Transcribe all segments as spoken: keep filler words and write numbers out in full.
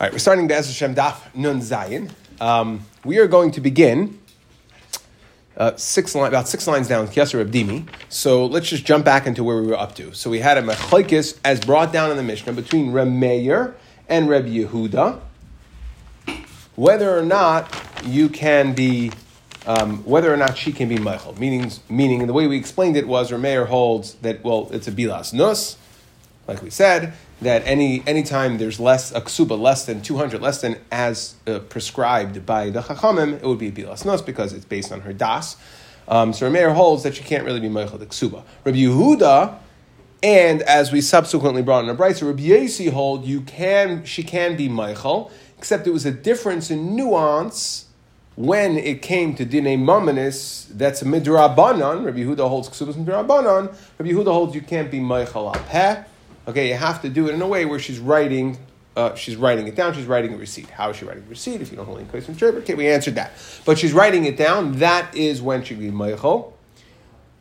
All right, we're starting the Ezra Shem Daf Nun Zayin. Um, we are going to begin uh, six line, about six lines down with Kesser Abdimi. So let's just jump back into where we were up to. So we had a mechaikis as brought down in the Mishnah between Reb Meir and Reb Yehuda, whether or not you can be, um, whether or not she can be meichel. Meaning, meaning, and the way we explained it was Reb Meir holds that, well, it's a bilas nus, like we said, that any anytime there's less, a ksuba, less than two hundred, less than as uh, prescribed by the Chachamim, it would be bilas nos because it's based on her das. Um, so Reb Meir holds that she can't really be meichel the ksuba. Reb Yehuda, and as we subsequently brought in a brayso, Reb Yosi hold, you can, she can be meichel, except it was a difference in nuance when it came to Dine Mamanis, that's midrabanan. Reb Yehuda holds ksuba's midrabanan. Reb Yehuda holds you can't be meichel al peh. Okay, you have to do it in a way where she's writing, uh, she's writing it down. She's writing a receipt. How is she writing a receipt? If you don't hold any from Trevor, okay, we answered that. But she's writing it down. That is when she be meichel.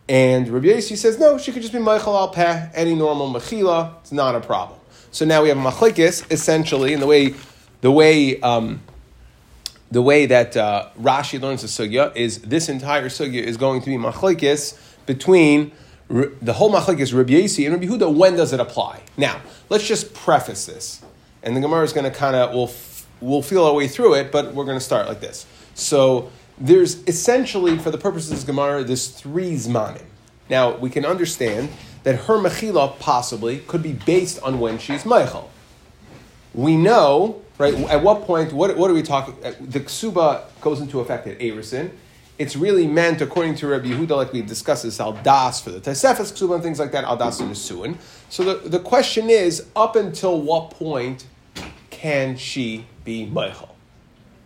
And Reb Yosi says no, she could just be meichel al peh. Any normal mechila, it's not a problem. So now we have machlekes essentially, and the way, the way, um, the way that uh, Rashi learns the sugya is this entire sugya is going to be machlekes between. The whole machlokes is Reb Yosi and Reb Yehuda. When does it apply? Now, let's just preface this, and the Gemara is going to kind of we'll we'll feel our way through it, but we're going to start like this. So there's essentially, for the purposes of this Gemara, there's three zmanim. Now we can understand that her mechila possibly could be based on when she's meichel. We know, right? At what point? What what are we talking? The ksuba goes into effect at Averson. It's really meant, according to Reb Yehuda, like we discussed this, al das for the Tosefes Ksuba and things like that, al das and Nesuin. So the, the question is, up until what point can she be meichel?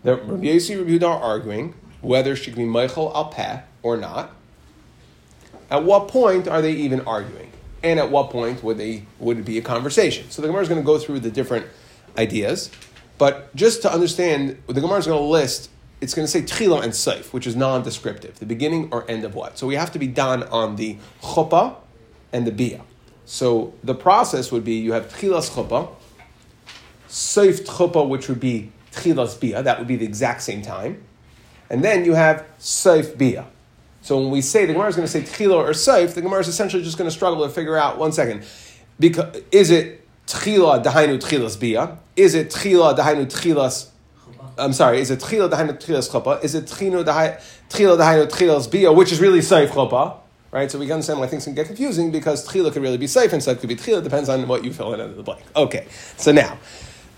The Reb Yosi and Reb Yehuda are arguing whether she can be meichel al peh or not. At what point are they even arguing, and at what point would they would it be a conversation? So the Gemara is going to go through the different ideas, but just to understand, the Gemara is going to list. It's going to say tchila and seif, which is non-descriptive, the beginning or end of what. So we have to be done on the chuppah and the bia. So the process would be you have tchilas chuppah, seif chuppah, which would be tchilas bia. That would be the exact same time. And then you have seif bia. So when we say the Gemara is going to say tchila or seif, the Gemara is essentially just going to struggle to figure out, one second, because is it tchila dahainu tchilas bia? Is it tchila dahainu tchilas I'm sorry, is it Tchila Dahainu Tchilas Chuppah? Is it Tchila Dahainu Tchilas Bia, which is really Seif Chuppah? Right? So we can understand why things can get confusing because Tchila could really be Seif and Seif could be Tchila. Depends on what you fill in under the blank. Okay, so now.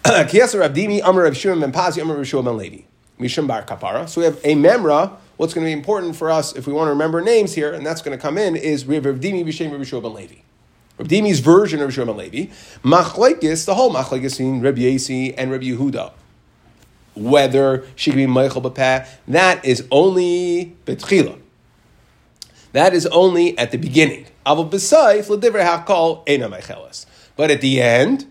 Kesser Abdimi, Amar Rav Shimon ben Pazi, Amar Rav Yochanan ben Levi. Mishum bar Kapara. So we have a memra. What's going to be important for us if we want to remember names here, and that's going to come in, is Rav Dimi B'Shem Rav Yochanan ben Levi. Rav Dimi's version of Rav Yochanan ben Levi. Machlekes, the whole Machlekes in Reb Yosi and Reb Yehuda. Whether she can be meichel b'peh, that is only b'tchila. That is only at the beginning. Aval b'seif l'divrei hakol eina meichelas. But at the end,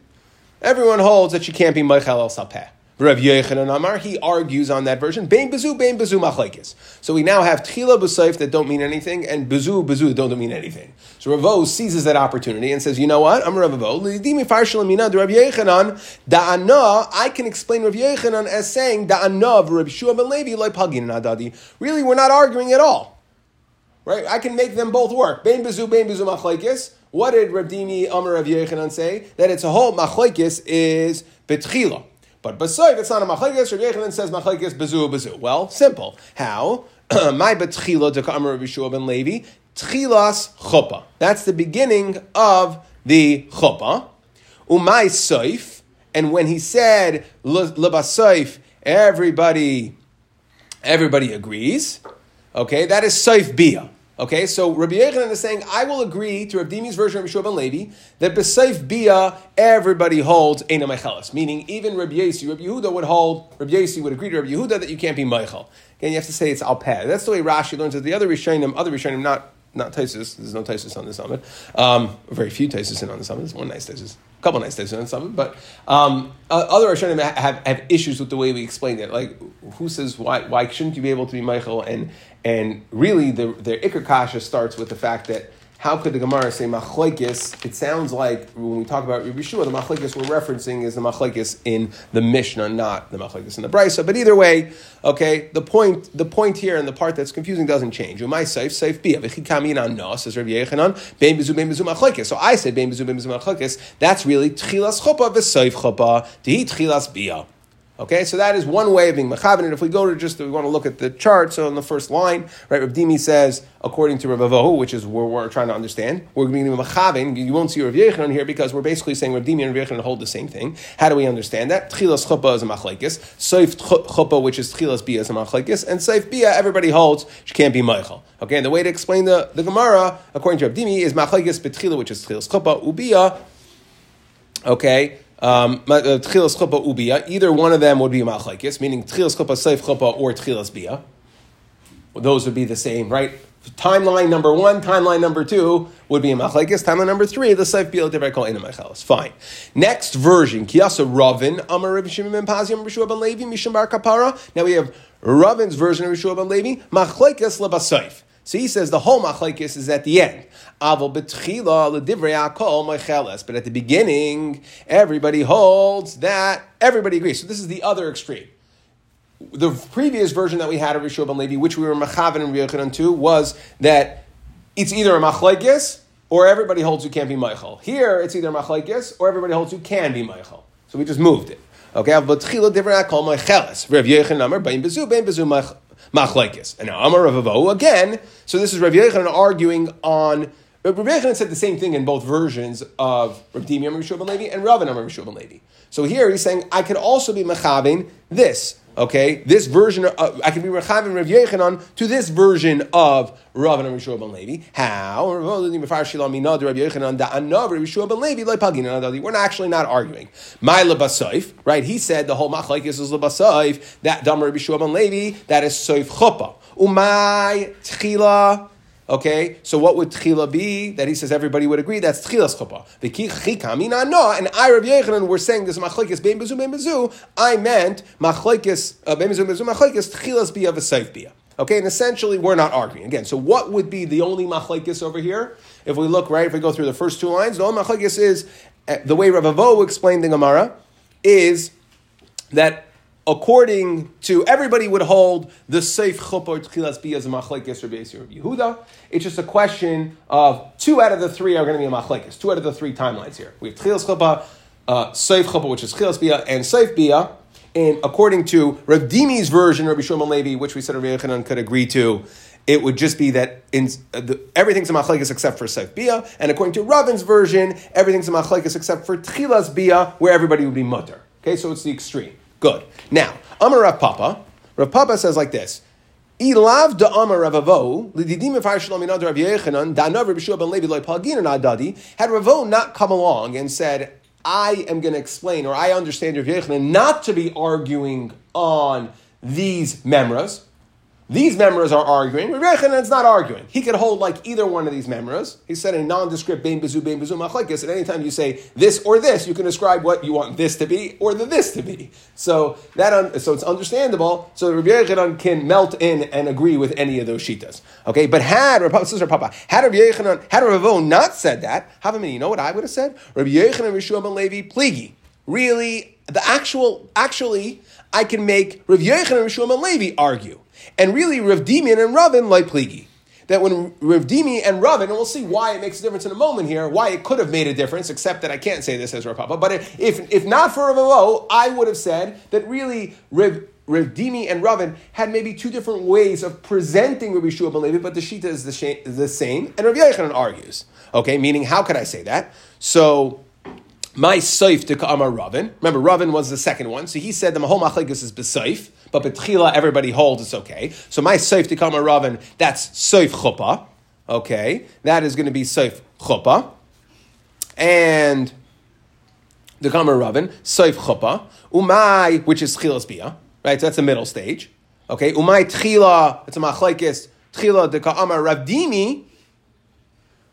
everyone holds that she can't be meichel al peh. Rav Yochanan Amar, he argues on that version. Bein bezu, bein bezu machlekes. So we now have tchila b'seif that don't mean anything, and bezu bezu that don't mean anything. So Rav Avahu seizes that opportunity and says, you know what? I'm Rav Avahu. L'dimi farshel mina de Rav Yochanan da'ana. I can explain Rav Yochanan as saying da'ana v'Rav Shua ben Levi loy pagin nadadi. Really, we're not arguing at all, right? I can make them both work. Bein bezu, bein bezu machlekes. What did Rav Dimi Amar Rav Yochanan say? That it's a whole machlekes is b'tchila. But b'soif, it's not a machlekes. Rav Yochanan says machlekes bezu bezu. Well, simple. How? My b'tchila to Amar Rav Yehoshua ben Levi tchilas chuppah. That's the beginning of the chuppah. Umay soif. And when he said lebasoif, everybody, everybody agrees. Okay, that is soif bia. Okay, so Rabbi Yochanan is saying, I will agree to Rav Dimi's version of Rav Yehoshua ben Levi that b'seif bia everybody holds eina meichelas, meaning even Rabbi Yosi, Rabbi Yehuda would hold, Rabbi Yosi would agree to Rabbi Yehuda that you can't be meichel. Again, you have to say it's al peh. That's the way Rashi learns it. The other Rishonim, other Rishonim, not not Taisus. There's no Taisus on this summit. Um, very few Taisus in on the summit. There's one nice Taisus, a couple nice Taisus on the summit, but um, other Rishonim have, have issues with the way we explained it. Like, who says why? Why shouldn't you be able to be meichel? And And really, the, the Iker Kasha starts with the fact that How could the Gemara say machlekes? It sounds like when we talk about Reb Yeshua, the machlekes we're referencing is the machlekes in the Mishnah, not the machlekes in the Brisa. But either way, okay, the point the point here and the part that's confusing doesn't change. Umay seif seif bia, says Rav Yochanan, bein bezu bein bezu machlekes. So I said bein bezu bein bezu machlekes. That's really tchilas chuppah v'seif chuppah dehi tchilas bia. Okay, so that is one way of being mechavan. And if we go to just, we want to look at the chart, so on the first line, right, Rav Dimi says, according to Rav Avahu, which is where we're trying to understand, we're going to be mechavan. You won't see Rav Yochanan here because we're basically saying Rav Dimi and Rav Yochanan hold the same thing. How do we understand that? Tchilas chuppah is a machlekes. Seif chuppah, which is tchilas bia, is a machlekes. And seif bia, everybody holds, she can't be meichel. Okay, and the way to explain the, the Gemara, according to Rav Dimi, is machlekes betchila, which is tchilas chuppah, ubia, okay, Um, tchilas chuppah ubiya. Either one of them would be machlekes, meaning tchilas chuppah, seif chuppah, or tchilas bia. Those would be the same, right? Timeline number one, timeline number two would be a machlekes. Timeline number three, the seif bia divrei kol einam mechelas. Fine. Next version, kiasa Ravin amar Reb Shimon ben Pazia amar Reb Yehoshua ben Levi mishum bar kapara. Now we have Ravin's version of Reb Yehoshua ben Levi machlekes lebaseif. So he says the whole machlekes is at the end. Aval betchila ledivrei hakol mecheles. But at the beginning, everybody holds that. Everybody agrees. So this is the other extreme. The previous version that we had of Reb Yehoshua ben Levi, which we were mechavan and Reb Yochanan to, was that it's either a machlekes or everybody holds who can't be meichel. Here, it's either a machlekes or everybody holds who can be meichel. So we just moved it. Okay, aval betchila ledivrei hakol mecheles. Reb Yochanan amar bein bezu bein bezu meichel. Machlekes. And now Amar Rav Avahu again. So this is Rav Yochanan arguing on. Rav Yochanan said the same thing in both versions of Rav Dimi Amar Reb Yehoshua ben Levi and Ravin Amar Reb Yehoshua ben Levi. So here he's saying I could also be mechavin this. Okay, this version of, I could be mechavin Rav Yochanan to this version of Ravin Amar Reb Yehoshua ben Levi. How? We're not actually not arguing. My lebasayf, right? He said the whole machlekes is lebasayf. That Damar Reb Yehoshua ben Levi, that is soif chuppah. Umay tchila. Okay, so what would tchila be? That he says everybody would agree, that's tchilas chuppah. The ki chika mina no, and I, Rav Yochanan, were saying this machlekes bein bezu bein bezu. I meant machlekes uh, bein bezu bein bezu machlekes tchilas bia v'seif bia. Okay, and essentially we're not arguing again. So what would be the only machlekes over here? If we look right, if we go through the first two lines, the only machlekes is uh, the way Rav Avahu explained the Gemara is that. According to everybody, would hold the seif chuppah tchilas bia as a machlekes Reb Yehuda. It's just a question of two out of the three are going to be a machlekes. Two out of the three timelines here. We have tchilas chuppah, uh, seif chuppah, which is tchilas bia, and seif bia. And according to Rav Dimi's version, Reb Yehoshua ben Levi, which we said Rav Yochanan could agree to, it would just be that in, uh, the, everything's a machlekes except for seif bia. And according to Ravin's version, everything's a machlekes except for tchilas bia, where everybody would be mutter. Okay, so it's the extreme. Good. Now, Amar Rav Papa. Rav Papa says like this: Ilav da Amar Rav Avahu l'didim ifar shalom inad Rav Yochanan da'anav Reb Yehoshua ben Levi loy palgin adadi. Had Rav Avahu not come along and said, "I am going to explain," or "I understand Rav Yochanan not to be arguing on these memras." These memras are arguing. Rav Yochanan's not arguing. He could hold like either one of these memras. He said in nondescript bein bezu bein bezu machlekes. And anytime you say this or this, you can describe what you want this to be or the this to be. So that un- so it's understandable. So Rav Yochanan can melt in and agree with any of those shitas. Okay, but had Rav Sister Papa had Rav Yochanan had Rav Avahu not said that, have him, you know what I would have said? Rav Yochanan Reb Yehoshua ben Levi pligi. Really, the actual actually I can make Rav Yochanan Reb Yehoshua ben Levi argue. And really, Rav Dimi and Ravin like pligi. That when Rav Dimi and Ravin, and we'll see why it makes a difference in a moment here, why it could have made a difference, except that I can't say this as Rav Papa, but if, if not for Rav Avahu, I would have said that really Rav, Rav Dimi and Ravin had maybe two different ways of presenting Rav Yehoshua ben Levi, but the shita is the, sh- the same, and Rav Yochanan argues. Okay, meaning how could I say that? So... My seif to Ka'amar Ravin. Remember, Ravin was the second one. So he said the whole machlekes is b'seif, but b'tchila everybody holds, it's okay. So my seif to Ka'amar Ravin, that's seif chuppah. Okay, that is going to be seif chuppah. And the Ka'amar Ravin, seif chuppah. Umay, which is tchilas bia, right? So that's the middle stage. Okay, umay tchila, it's a machlekes, tchila de Ka'amar Rav Dimi.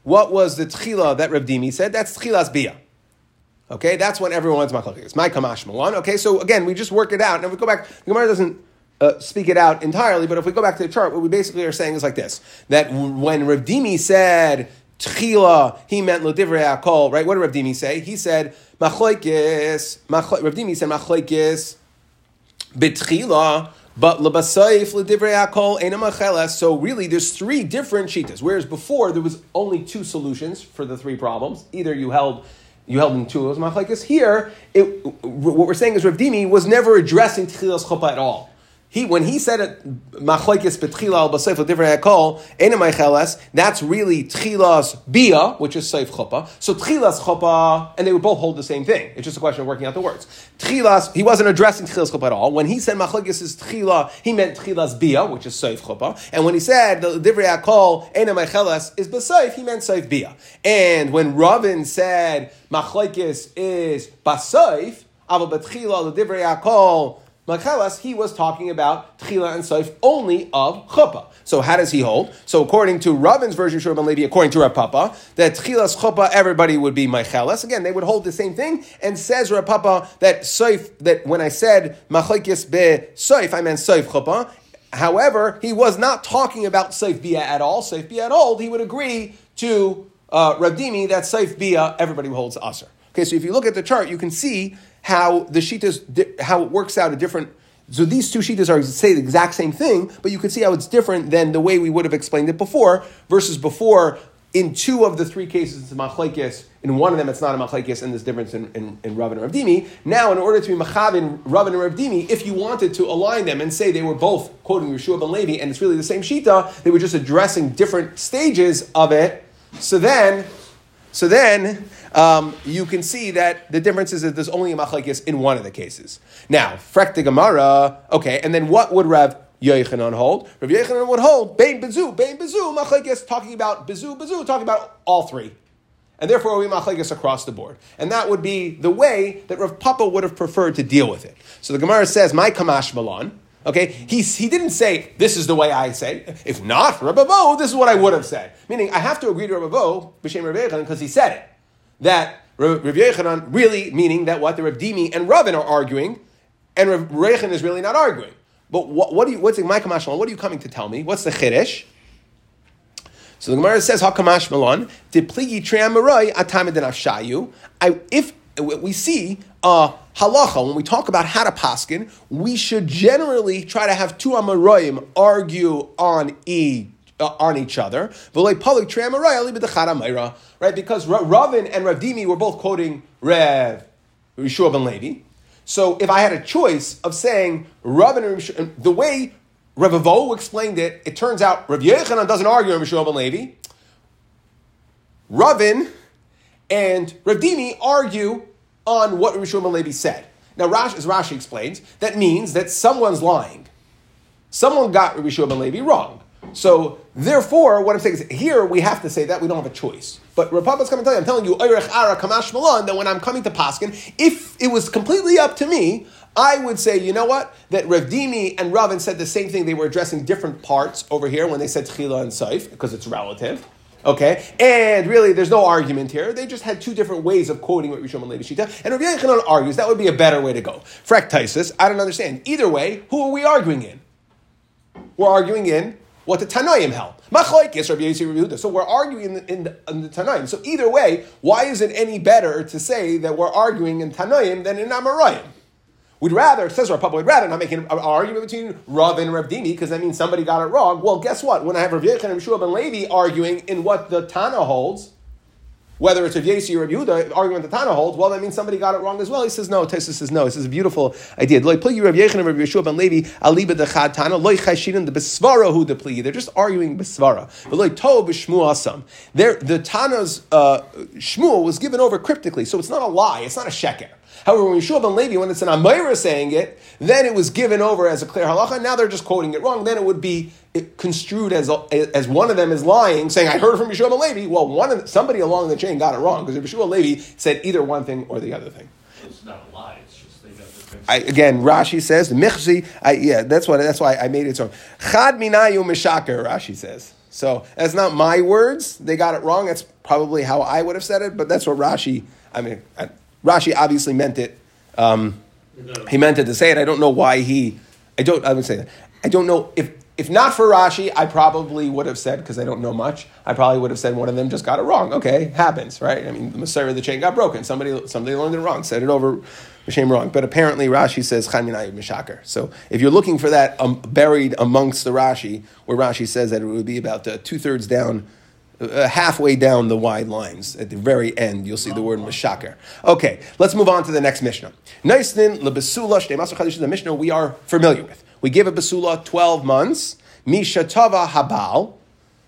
What was the tchila that Rav Dimi said? That's tchilas bia. Okay, that's when everyone's machlokes. It's my kamash malan. Okay, so again, we just work it out. Now, if we go back, the Gemara doesn't uh, speak it out entirely, but if we go back to the chart, what we basically are saying is like this, that when Rav Dimi said Tchila, he meant Lodivrei Akol, right? What did Rav Dimi say? He said, Machloikis, Machlo, Rav Dimi said, Machloikis, B'tchila, but L'basayif, L'divrei Akol, Eina Macheles. So really, there's three different shitas, whereas before, there was only two solutions for the three problems. Either you held You held in two of those machlekes. Here, it, what we're saying is Rav Dimi was never addressing Tchilas Chuppah at all. He, when he said machlekes betchila al basayif l'divrei hakol ena meicheles, that's really Tchilas Bia, which is Seif Chuppah. So Tchilas Chuppah, and they would both hold the same thing. It's just a question of working out the words. Tchilas, he wasn't addressing Tchilas Chuppah at all. When he said machlekes is Tchila, he meant Tchilas Bia, which is Seif Chuppah. And when he said l'divrei hakol ena meicheles is basayif, he meant Seif Bia. And when Ravin said Machlaikis is Basaif, Ava Batchila, the Divrei Akol, Machelas, he was talking about Tchila and Saif only of Chuppah. So how does he hold? So according to Ravin's version, Shurban Levi, according to Rav Papa, that Tchilas Chuppah, everybody would be Machelas. Again, they would hold the same thing. And says Rav Papa that Saif, that when I said Machlaikis be Saif, I meant Saif Chuppah. However, he was not talking about Saif Bia at all. Saif Bia at all, he would agree to Uh, Rav Dimi, that's Seif Bia, everybody holds Aser. Okay, so if you look at the chart, you can see how the Shitas, how it works out a different, so these two Shitas are say the exact same thing, but you can see how it's different than the way we would have explained it before, versus before, in two of the three cases, it's a Machlaikis, in one of them it's not a Machlaikis, and there's difference in, in, in Ravin and Rav Dimi. Now, in order to be Machavin, Ravin and Rav Dimi, if you wanted to align them and say they were both quoting Yeshua ben Levi, and it's really the same Shita, they were just addressing different stages of it. So then, so then um, you can see that the difference is that there's only a machlekes in one of the cases. Now, frek the Gemara, okay, and then what would Rav Yochanan hold? Rav Yochanan would hold bein bezu, bein bezu, machlekes, talking about bezu, bezu, talking about all three. And therefore, we machlekes across the board. And that would be the way that Rav Papa would have preferred to deal with it. So the Gemara says, my kamash malan. Okay, he, he didn't say, this is the way I say. If not, Rav Avahu, this is what I would have said. Meaning, I have to agree to Rav Avahu, b'shem Rav Yochanan, because he said it. That Rav Yochanan really, meaning that what the Rav Dimi and Ravin are arguing, and Rav Yochanan is really not arguing. But what, what do you, what's the my kamash malan? What are you coming to tell me? What's the chiddush? So the Gemara says, hakamash malan, depligi tre'amarai atamid denafshayu. I, if we see uh, halacha, when we talk about how to paskin, we should generally try to have two amaroim argue on each uh, on each other. Right, because Ravin and Rav Dimi were both quoting Rav Yehoshua ben Levi. So if I had a choice of saying Ravin and Rav Yehoshua, the way Rav Avahu explained it, it turns out Rav Yochanan doesn't argue Rav Yehoshua ben Levi. Ravin and Rav Dimi argue on what Rav Yehoshua ben Levi said. Now, Rosh, as Rashi explains, that means that someone's lying. Someone got Rav Yehoshua ben Levi wrong. So, therefore, what I'm saying is, here we have to say that, we don't have a choice. But Rav Papa's coming to tell you, I'm telling you, Eirech Ara Kamash Malan, that when I'm coming to Paskin, if it was completely up to me, I would say, you know what? That Rav Dimi and Ravin said the same thing. They were addressing different parts over here when they said Tchila and Saif, because it's relative. Okay, and really, there's no argument here. They just had two different ways of quoting what Rishon and Levi Shita, and Rav Yochanan argues that would be a better way to go. Frek Taisus, I don't understand. Either way, who are we arguing in? We're arguing in what the Tanoim held. Machlokes, Rabbi Yosi, Rabbi Yehuda. So we're arguing in the, in, the, in the Tanoim. So either way, why is it any better to say that we're arguing in Tanoim than in Amoraim? We'd rather, says Rav Papa, we'd rather not make an argument between Rav and Rav Dimi, because that means somebody got it wrong. Well, guess what? When I have Rav Yochanan and Rav Yehoshua ben Levi arguing in what the Tana holds, whether it's Rav Yosi or Rav Yehuda arguing what the Tana holds, well, that means somebody got it wrong as well. He says no. Taisus says no. This is a beautiful idea. They're just arguing besvara. They're, the Tana's uh, Shmuel was given over cryptically, so it's not a lie. It's not a sheker. However, when Yeshua ben Levi, when it's an Amayra saying it, then it was given over as a clear halacha. Now they're just quoting it wrong. Then it would be it construed as as one of them is lying, saying, I heard from Yeshua ben Levi. Well, one of the, somebody along the chain got it wrong, because Yeshua ben Levi said either one thing or the other thing. It's not a lie. It's just they got the I, again, Rashi says, Michzi, I, yeah, that's what. That's why I made it so. Chad minayu mishaker, Rashi says. So that's not my words. They got it wrong. That's probably how I would have said it, but that's what Rashi, I mean, I, Rashi obviously meant it. Um, he meant it to say it. I don't know why he. I don't. I would say that. I don't know if If not for Rashi, I probably would have said, because I don't know much, I probably would have said one of them just got it wrong. Okay, happens, right? I mean, the Messiah of the chain got broken. Somebody somebody learned it wrong, said it over, shame wrong. But apparently Rashi says, Chanminayu Mishakar. So if you're looking for that um, buried amongst the Rashi, where Rashi says that it would be about uh, two-thirds down, uh, halfway down the wide lines, at the very end, you'll see the word Mishakar. Okay, let's move on to the next Mishnah. Naisnin lebesula shtei masr chadish is a Mishnah we are familiar with. We give a basula twelve months, mishatava habal,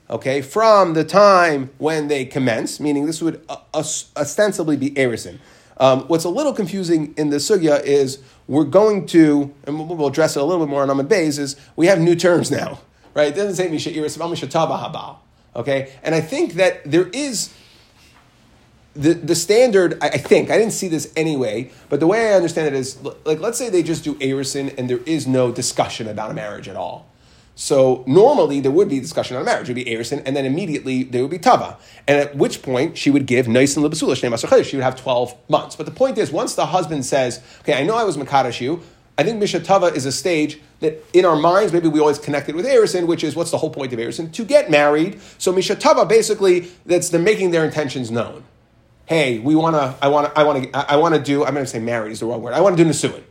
okay, from the time when they commence, meaning this would uh, ostensibly be Erisin. Um, what's a little confusing in the sugya is we're going to, and we'll address it a little bit more on Amud Beis, is we have new terms now, right? It doesn't say mishat Erisin, mishatava habal, okay? And I think that there is... The the standard, I think, I didn't see this anyway, but the way I understand it is, like, let's say they just do Erisin and there is no discussion about a marriage at all. So normally there would be discussion on a marriage. It would be Erisin, and then immediately there would be Tava. And at which point she would give Nais and Lebasula, Shnei Masr Chodesh. She would have twelve months. But the point is, once the husband says, okay, I know I was Mekadosh you, I think Mishat Tava is a stage that in our minds, maybe we always connect it with Erisin, which is what's the whole point of Erisin? To get married. So Mishat Tava, basically, that's they're making their intentions known. Hey, we want to, I want to, I want to, I want to do, I'm going to say married is the wrong word. I want to do Nisuin.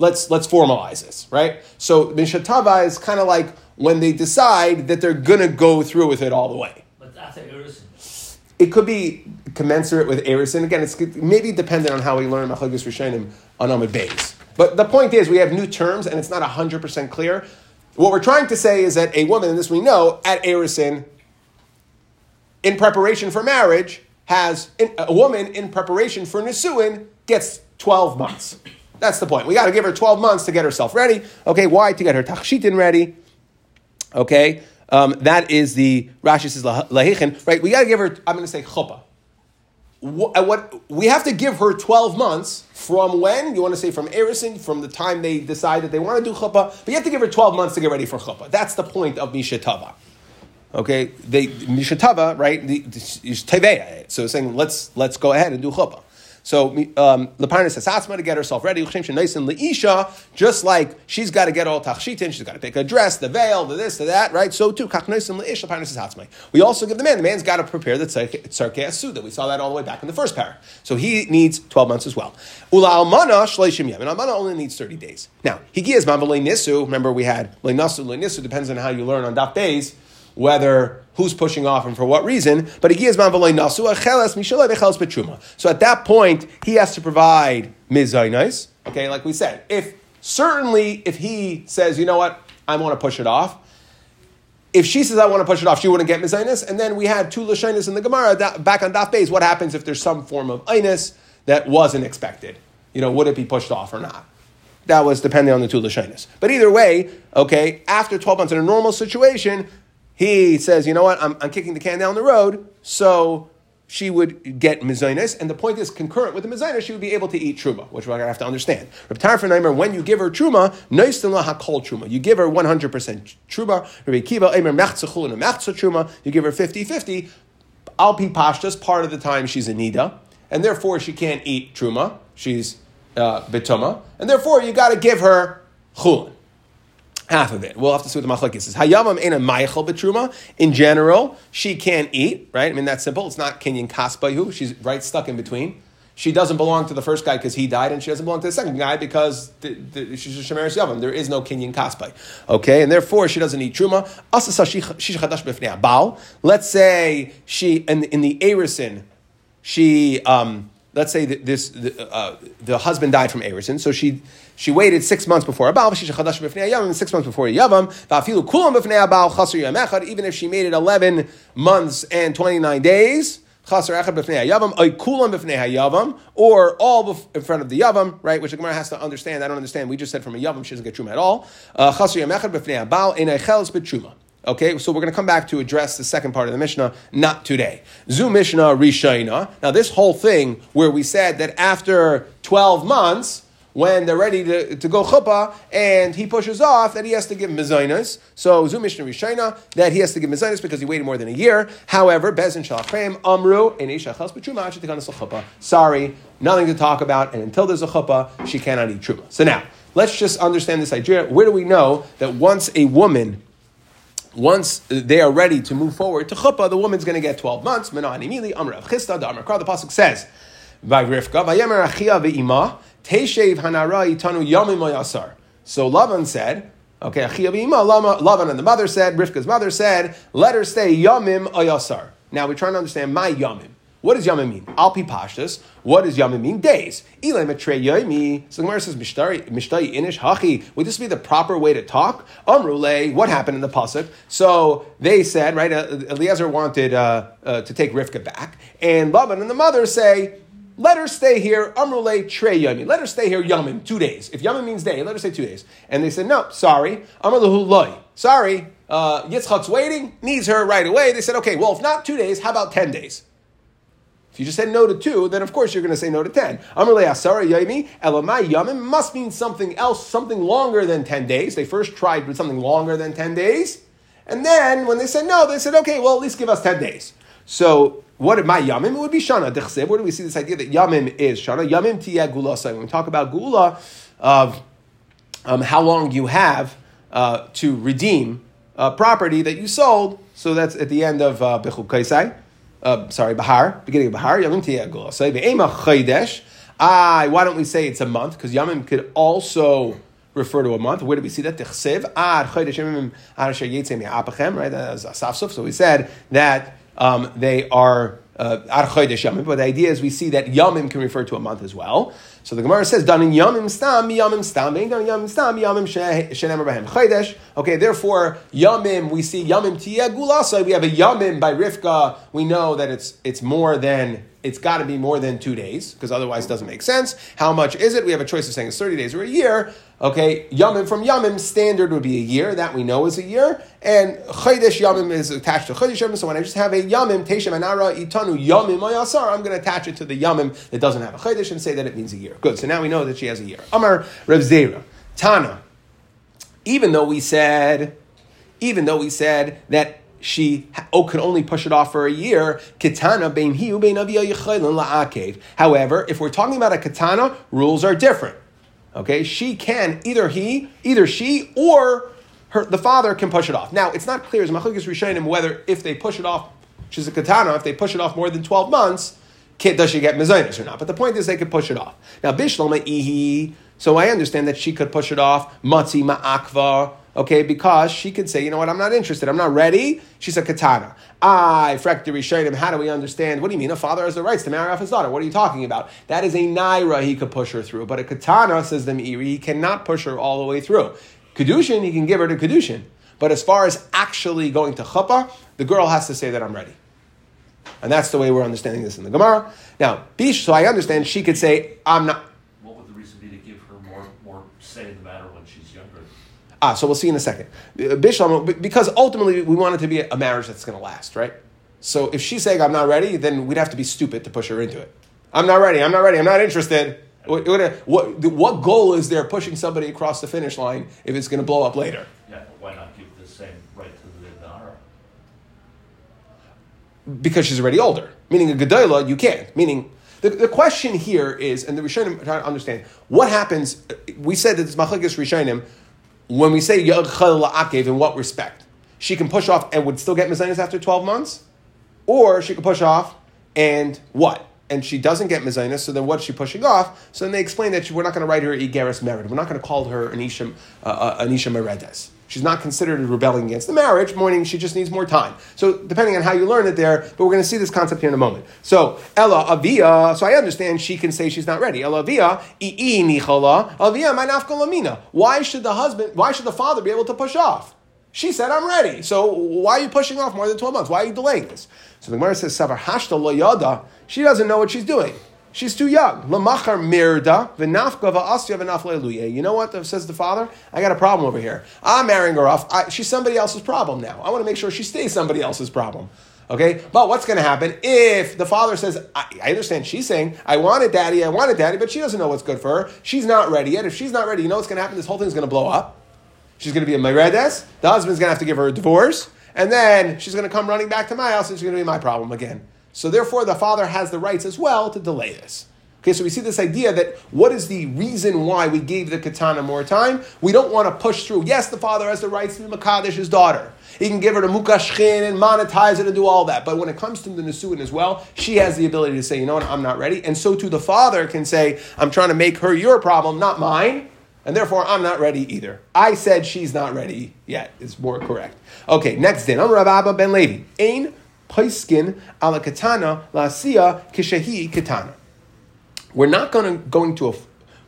Let's, let's formalize this, right? So Mishatava is kind of like when they decide that they're going to go through with it all the way. But after Erisin. It could be commensurate with Erisin. Again, it's maybe dependent on how we learn Machlokes Rishonim on Amud Beis. But the point is we have new terms and it's not one hundred percent clear. What we're trying to say is that a woman, and this we know, at Erisin, in preparation for marriage, has in, a woman in preparation for Nisuin gets twelve months. That's the point. We got to give her twelve months to get herself ready. Okay, why? To get her Tachshitin ready. Okay, um, that is the, Rashi says Lahichin, right? We got to give her, I'm going to say Chuppah. What, what, we have to give her twelve months from when? You want to say from Erisin, from the time they decide that they want to do Chuppah, but you have to give her twelve months to get ready for Chuppah. That's the point of Mishat Tava. Okay, they mishatava, right? The, the, teveya. So saying let's let's go ahead and do chuppah. So Leparnas says asma to get herself ready. Just like she's got to get all tachshitin, she's got to pick a dress, the veil, the this, the that, right? So too kachnoisim leish. Leparnas says asma. We also give the man. The man's got to prepare the tzarkei asuda. We saw that all the way back in the first para. So he needs twelve months as well. Ula almana shleishim yam. And almana only needs thirty days. Now higiyaz ma'vulei nisu. Remember we had leinasu leinisu. Depends on how you learn on daf days. Whether who's pushing off and for what reason, but so at that point he has to provide mizaynais. Okay, like we said, if certainly if he says, you know what, I want to push it off. If she says I want to push it off, she wouldn't get mizaynais. And then we had two lashaynais in the Gemara back on Daf Beis. What happens if there's some form of inus that wasn't expected? You know, would it be pushed off or not? That was depending on the two lashaynais. But either way, okay, after twelve months in a normal situation. He says, you know what, I'm, I'm kicking the can down the road, so she would get mezainis, and the point is, concurrent with the mezainis, she would be able to eat truma, which we're going to have to understand. Reb Tarfan, when you give her truma, noisten laha kol truma. You give her one hundred percent truma. Reb Kiba, eimer mechzechul and mechzeh truma. You give her fifty-fifty. Al pi pashtas, part of the time she's anida, and therefore she can't eat truma. She's uh, betuma, and therefore you got to give her chulin. Half of it. We'll have to see what the machlokes is. Hayamam ain't a maichel betruma. In general, she can't eat, right? I mean, that's simple. It's not Kenyan kaspayu. She's right stuck in between. She doesn't belong to the first guy because he died, and she doesn't belong to the second guy because the, the, she's a shemeres yavam. There is no Kenyan kaspayu. Okay? And therefore, she doesn't eat truma. Asasa shish chadash b'fnei abal. Let's say she, in, in the Erisin, she, um, let's say that this the, uh, the husband died from Erisin, so she she waited six months before Abal, six months before Yavam, even if she made it eleven months and twenty nine days, or all in front of the Yavam, right? Which the Gemara has to understand. I don't understand. We just said from a Yavam she doesn't get truma at all. Uh, Okay, so we're going to come back to address the second part of the Mishnah, not today. Zu Mishnah Rishayna. Now, this whole thing where we said that after twelve months, when they're ready to, to go chuppah, and he pushes off, that he has to give mezainas. So, Zu Mishnah Rishayna, that he has to give mezainas because he waited more than a year. However, Bezin Shalachem, Amru, and Eisha Chels B'Truma, Ashi Tekanas L'Chuppah. Sorry, nothing to talk about, and until there's a chuppah, she cannot eat truma. So now, let's just understand this idea. Where do we know that once a woman once they are ready to move forward to chuppah, the woman's going to get twelve months. Menahani mili amrav chista da amrakra. The pasuk says, "Vagrifka vayemer achia ve'ima teishev hanara itanu yomim oyasar." So Lavan said, "Okay, achia ve'ima." Lavan and the mother said, Rivka's mother said, "Let her stay yomim oyasar." Now we're trying to understand my yomim. What does yomim mean? Alpi pashtus. What does yomim mean? Days. Ilay metre yomi. So Gemara says mishtari mishtari inish hachi. Would this be the proper way to talk? Amrulay. What happened in the pasuk? So they said, right? Eliezer wanted uh, uh, to take Rivka back, and Lavan and the mother say, "Let her stay here." Amrulay tre yomi. Let her stay here. Yomim. Two days. If yomim means day, let her stay two days. And they said, "No, sorry." Amrulhu loy. Sorry. Uh, Yitzchak's waiting. Needs her right away. They said, "Okay. Well, if not two days, how about ten days?" If you just said no to two, then of course you're going to say no to ten. Amar le'asara yomi, elamai yomim must mean something else, something longer than ten days. They first tried with something longer than ten days. And then when they said no, they said, okay, well, at least give us ten days. So what did my yomim? It would be shana. Dechsev, where do we see this idea that yomim is shana? Yomim tiya gula. So when we talk about gula, of um, how long you have uh, to redeem a property that you sold. So that's at the end of uh, Bechuk Kaisai. Uh, sorry, Bahar, beginning of Bahar, Yamim Tiyah Gula. So, Be'ema Chaydesh. Ah, why don't we say it's a month? Because Yamim could also refer to a month. Where do we see that? Tichsev. Ah, Chaydesh Yamim Arashay Yetzeh Me'apachem, right? That is Asafsuf. So, we said that um, they are Ar Chaydesh Yamim. But the idea is we see that Yamim can refer to a month as well. So, the Gemara says, Danin Yamim Stam, Yamim Stam, Yamim Stam, Yamim Shenem Abraham Chaydesh. Okay, therefore, Yamim, we see Yamim Tiyah Gula. So we have a Yamim by Rivka. We know that it's it's more than, it's got to be more than two days, because otherwise it doesn't make sense. How much is it? We have a choice of saying it's thirty days or a year. Okay, Yamim from Yamim, standard would be a year. That we know is a year. And Chaydesh Yamim is attached to Chaydesh Yamim. So when I just have a Yamim, Teishem Anara Itanu Yamim Ayasar, I'm going to attach it to the Yamim that doesn't have a Chaydesh and say that it means a year. Good, so now we know that she has a year. Amar Reb Zira, Tana, even though we said, even though we said that she oh, could only push it off for a year, Kitana bein hiu bein aviyah yichaylin la'akev. However, if we're talking about a katana, rules are different. Okay, she can, either he, either she, or her, the father can push it off. Now, it's not clear as Machlokas Rishonim whether if they push it off, she's a katana, if they push it off more than twelve months, does she get mezainis or not? But the point is they could push it off. Now, Bishloma ihi, so I understand that she could push it off, matzi ma'akva, okay, because she could say, you know what, I'm not interested, I'm not ready. She's a katana. I, frekti rishonim, how do we understand? What do you mean? A father has the rights to marry off his daughter. What are you talking about? That is a naira he could push her through. But a katana, says the Meiri, he cannot push her all the way through. Kedushin, he can give her to kedushin. But as far as actually going to chuppah, the girl has to say that I'm ready. And that's the way we're understanding this in the Gemara. Now, Bish, so I understand she could say, I'm not. What would the reason be to give her more, more say in the matter when she's younger? Ah, so we'll see in a second. Bish, because ultimately we want it to be a marriage that's going to last, right? So if she's saying, I'm not ready, then we'd have to be stupid to push her into it. I'm not ready, I'm not ready, I'm not interested. What, what, what goal is there pushing somebody across the finish line if it's going to blow up later? Yeah, but why not give the same right to because she's already older. Meaning a Gedola, you can't. Meaning, the, the question here is, and the Rishonim are trying to understand, what happens, we said that it's Machlokes Rishonim, when we say Yachal La'akev, in what respect? She can push off and would still get Mezainis after twelve months? Or she can push off and what? And she doesn't get Mezainis, so then what's she pushing off? So then they explain that she, we're not going to write her Igeres Mered. We're not going to call her Anisha uh, Meredes. She's not considered rebelling against the marriage, meaning she just needs more time. So depending on how you learn it there, but we're going to see this concept here in a moment. So, Ella Avia, so I understand she can say she's not ready. Ella Avia, I'i Nichala, Avia Manafka Lamina. Why should the husband, why should the father be able to push off? She said, I'm ready. So why are you pushing off more than twelve months? Why are you delaying this? So the Gemara says, Savar Hashta Loyada, she doesn't know what she's doing. She's too young. Lamachar mirda v'nafka v'asya v'nafla eluye. You know what says the father? I got a problem over here. I'm marrying her off. I, she's somebody else's problem now. I want to make sure she stays somebody else's problem. Okay? But what's going to happen if the father says, I, I understand she's saying, I want a daddy, I want a daddy, but she doesn't know what's good for her. She's not ready yet. If she's not ready, you know what's going to happen? This whole thing's going to blow up. She's going to be a meredes. The husband's going to have to give her a divorce. And then she's going to come running back to my house and she's going to be my problem again. So therefore, the father has the rights as well to delay this. Okay, so we see this idea that what is the reason why we gave the Ketana more time? We don't want to push through. Yes, the father has the rights to be Makadesh, his daughter. He can give her to Mukashkin and monetize it and do all that. But when it comes to the Nesuin as well, she has the ability to say, you know what, I'm not ready. And so too the father can say, I'm trying to make her your problem, not mine. And therefore, I'm not ready either. I said she's not ready yet. It's more correct. Okay, next then. I'm Rav Abba ben Levi. Ein paiskin ala katana la'asiya kishahi katana. We're not going to going to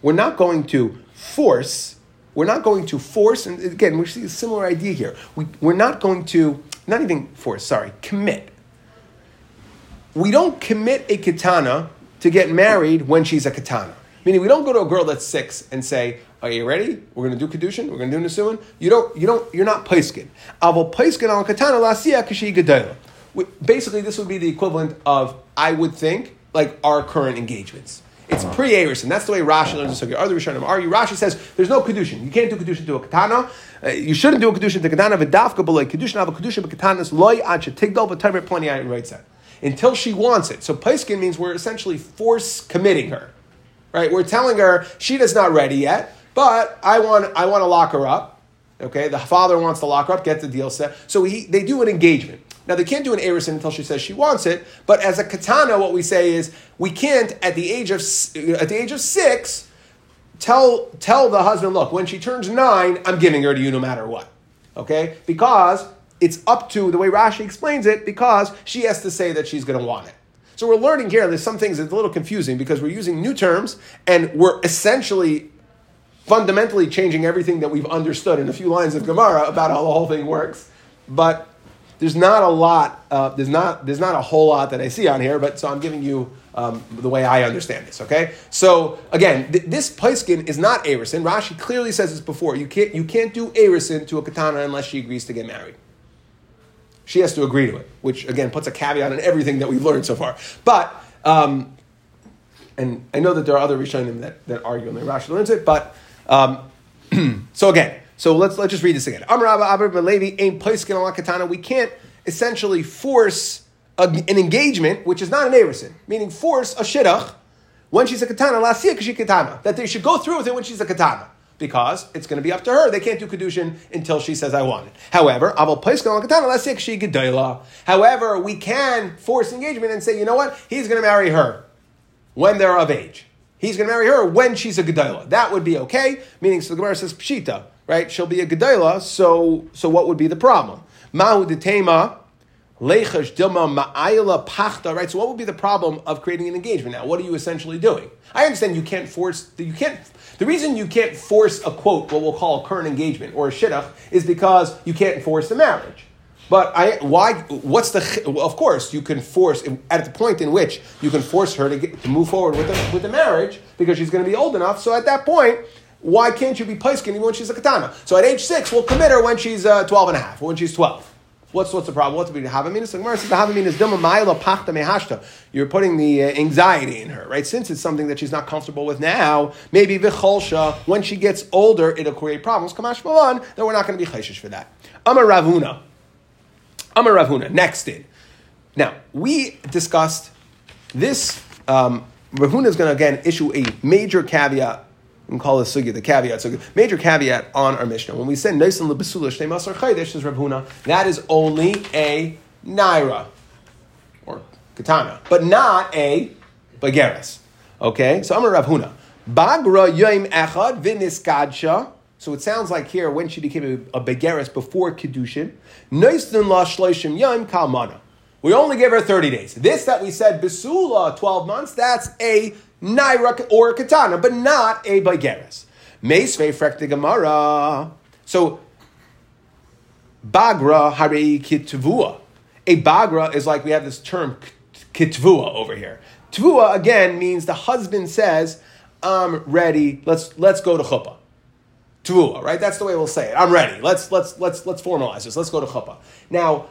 we're not going to force. We're not going to force. And again, we see a similar idea here. We we're not going to not even force. Sorry, commit. We don't commit a katana to get married when she's a katana. Meaning, we don't go to a girl that's six and say, "Are you ready? We're going to do kedushin. We're going to do nesuin." You don't. You don't. You're not paiskin. Avol paiskin al katana la'asiya kishahi gedola. Basically, this would be the equivalent of, I would think, like our current engagements. It's pre-Arison. That's the way Rashi learns the sugya. Other Rishonim argue. Rashi says there's no kedushin. You can't do kedushin to a katana. Uh, you shouldn't do a kedushin to a katana. V'dafka b'loi kedushin avol kedushin b'katanas loy ad shetigdol v'tamer pleniayin reitzad. Until she wants it. So paiskin means we're essentially force committing her. Right? We're telling her she is not ready yet, but I want I want to lock her up. Okay? The father wants to lock her up. Get the deal set. So he, they do an engagement. Now, they can't do an Arison until she says she wants it, but as a katana, what we say is, we can't, at the age of at the age of six, tell tell the husband, look, when she turns nine, I'm giving her to you no matter what, okay? Because it's up to, the way Rashi explains it, because she has to say that she's going to want it. So we're learning here, there's some things that's a little confusing because we're using new terms, and we're essentially fundamentally changing everything that we've understood in a few lines of Gemara about how the whole thing works, but There's not a lot, uh, there's not there's not a whole lot that I see on here, but so I'm giving you um, the way I understand this, okay? So again, th- this paiskin is not Arison. Rashi clearly says this before. You can't you can't do Arison to a katana unless she agrees to get married. She has to agree to it, which again puts a caveat on everything that we've learned so far. But um, and I know that there are other Rishonim that, that argue and Rashi learns it, but um, so again. So let's let's just read this again. Amar Abba Abba ben Levi ein paiskin ala katana. We can't essentially force a, an engagement, which is not an erison, meaning force a shidduch when she's a katana, la'asiya kishahi katana, that they should go through with it when she's a katana, because it's going to be up to her. They can't do kedushin until she says, I want it. However, avol paiskin ala katana, la'asiya kishahi gedola. However, we can force engagement and say, you know what? He's going to marry her when they're of age. He's going to marry her when she's a gedola. That would be okay, meaning, so the Gemara says, pshita. Right, she'll be a gedola. So, so what would be the problem? Mahu detema lechash dilma ma'ayla pachta. Right. So, what would be the problem of creating an engagement? Now, what are you essentially doing? I understand you can't force. The, you can't. The reason you can't force a quote, what we'll call a current engagement or a shidduch, is because you can't force the marriage. But I, why? What's the? Of course, you can force at the point in which you can force her to, get, to move forward with the, with the marriage because she's going to be old enough. So at that point. Why can't you be paiskin when she's a katana? So at age six, we'll commit her when she's uh, twelve and a half, or when she's twelve. What's what's the problem? What's the problem? You're putting the uh, anxiety in her, right? Since it's something that she's not comfortable with now, maybe vicholsha, when she gets older, it'll create problems. Kamash malan, then we're not going to be chayshish for that. Amar Rav Huna. Amar Rav Huna. Next in. Now, we discussed this. Um, Rav Huna is going to, again, issue a major caveat and call this sugya the caveat. So major caveat on our Mishnah. When we say Naisan lebesula shnei masar chaydesh, says Rav Huna, that is only a naira or katana, but not a bageres. Okay, so I'm a Rav Huna. Bagra yoim echad v'niskadsha. So it sounds like here when she became a, a bageres before kedushin, Naisan la shloishim yoim kalmana. We only give her thirty days. This that we said besula twelve months. That's a naira or katana, but not a bageres. Meisvei frekti gemara. So, bagra harei kitvua. A bagra is like we have this term kitvua over here. Tvua again means the husband says, "I'm ready. Let's let's go to chuppah." Tvua, right? That's the way we'll say it. I'm ready. Let's let's let's let's formalize this. Let's go to chuppah now.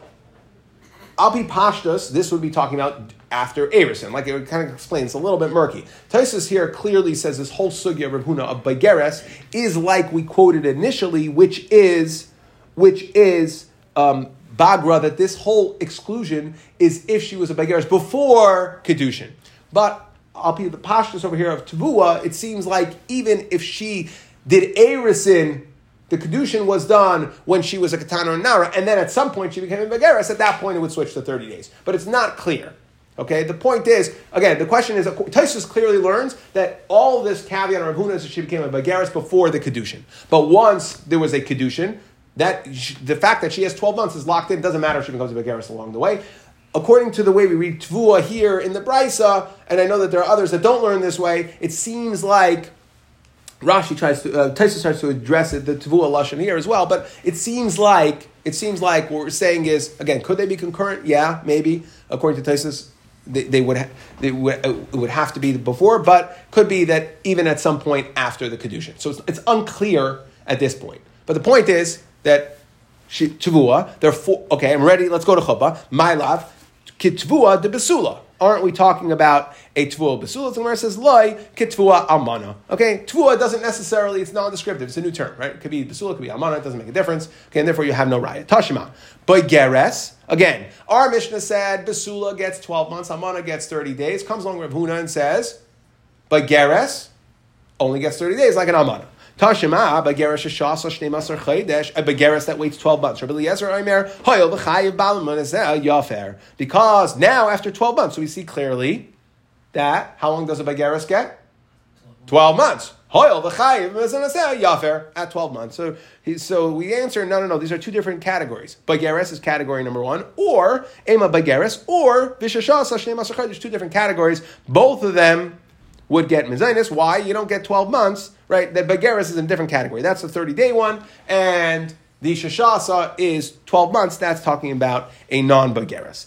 Alpi Pashtus, this would be talking about after Arison. Like it kind of explains, a little bit murky. Taisus here clearly says this whole sugya Rav Huna of Bageres is like we quoted initially, which is, which is um, Bagra, that this whole exclusion is if she was a Bageres before Kedushin. But Alpi the pashtus over here of Tavua, it seems like even if she did Erisin, the Kedushin was done when she was a Katana or Nara, and then at some point she became a Megeris. At that point, it would switch to thirty days. But it's not clear. Okay, the point is, again, the question is, Taisus clearly learns that all this caveat of Rav Huna is that she became a Megeris before the Kedushin. But once there was a Kedushin, that the fact that she has twelve months is locked in, doesn't matter if she becomes a Megeris along the way. According to the way we read Tvua here in the Brisa, and I know that there are others that don't learn this way, it seems like Rashi tries to, uh, Taisus starts to address it, the Tvua Lashon here as well, but it seems like, it seems like what we're saying is, again, could they be concurrent? Yeah, maybe. According to Taisus, they, they would, ha- they would, uh, would have to be before, but could be that even at some point after the Kedushin. So it's, it's unclear at this point. But the point is that she, Tvua, they're four, okay, I'm ready, let's go to Chuppah, my love, Kitvua de Besula. Aren't we talking about a Tvua Besula? The Gemara says, Loi, Kitvua Amana. Okay, Tvua doesn't necessarily, it's non-descriptive, it's a new term, right? It could be Besula, it could be Amana, it doesn't make a difference. Okay, and therefore you have no Raya. Tashima. But Geres, again, our Mishnah said, Besula gets twelve months, Amana gets thirty days, comes along Rav Huna and says, but Geres only gets thirty days like an Amana. Tashima, but Geres Shashas, Shnei Masar Chaydesh, a Geres that waits twelve months. Rabbi Eliezer Aimer, Hoyel B'chayiv Balamanazeh Yafer. Because now, after twelve months, we see clearly that, how long does a Geres get? twelve months. Hoyel B'chayiv Balamanazeh Yafer, at twelve months. So, so we answer, no, no, no, these are two different categories. Geres is category number one, or Ema Geres, or B'shashas, Shnei Masar Chaydesh, two different categories. Both of them would get Mezainis. Why? You don't get twelve months, right? That Bageris is in a different category. That's the thirty-day one, and the Shashasa is twelve months. That's talking about a non-Bageris.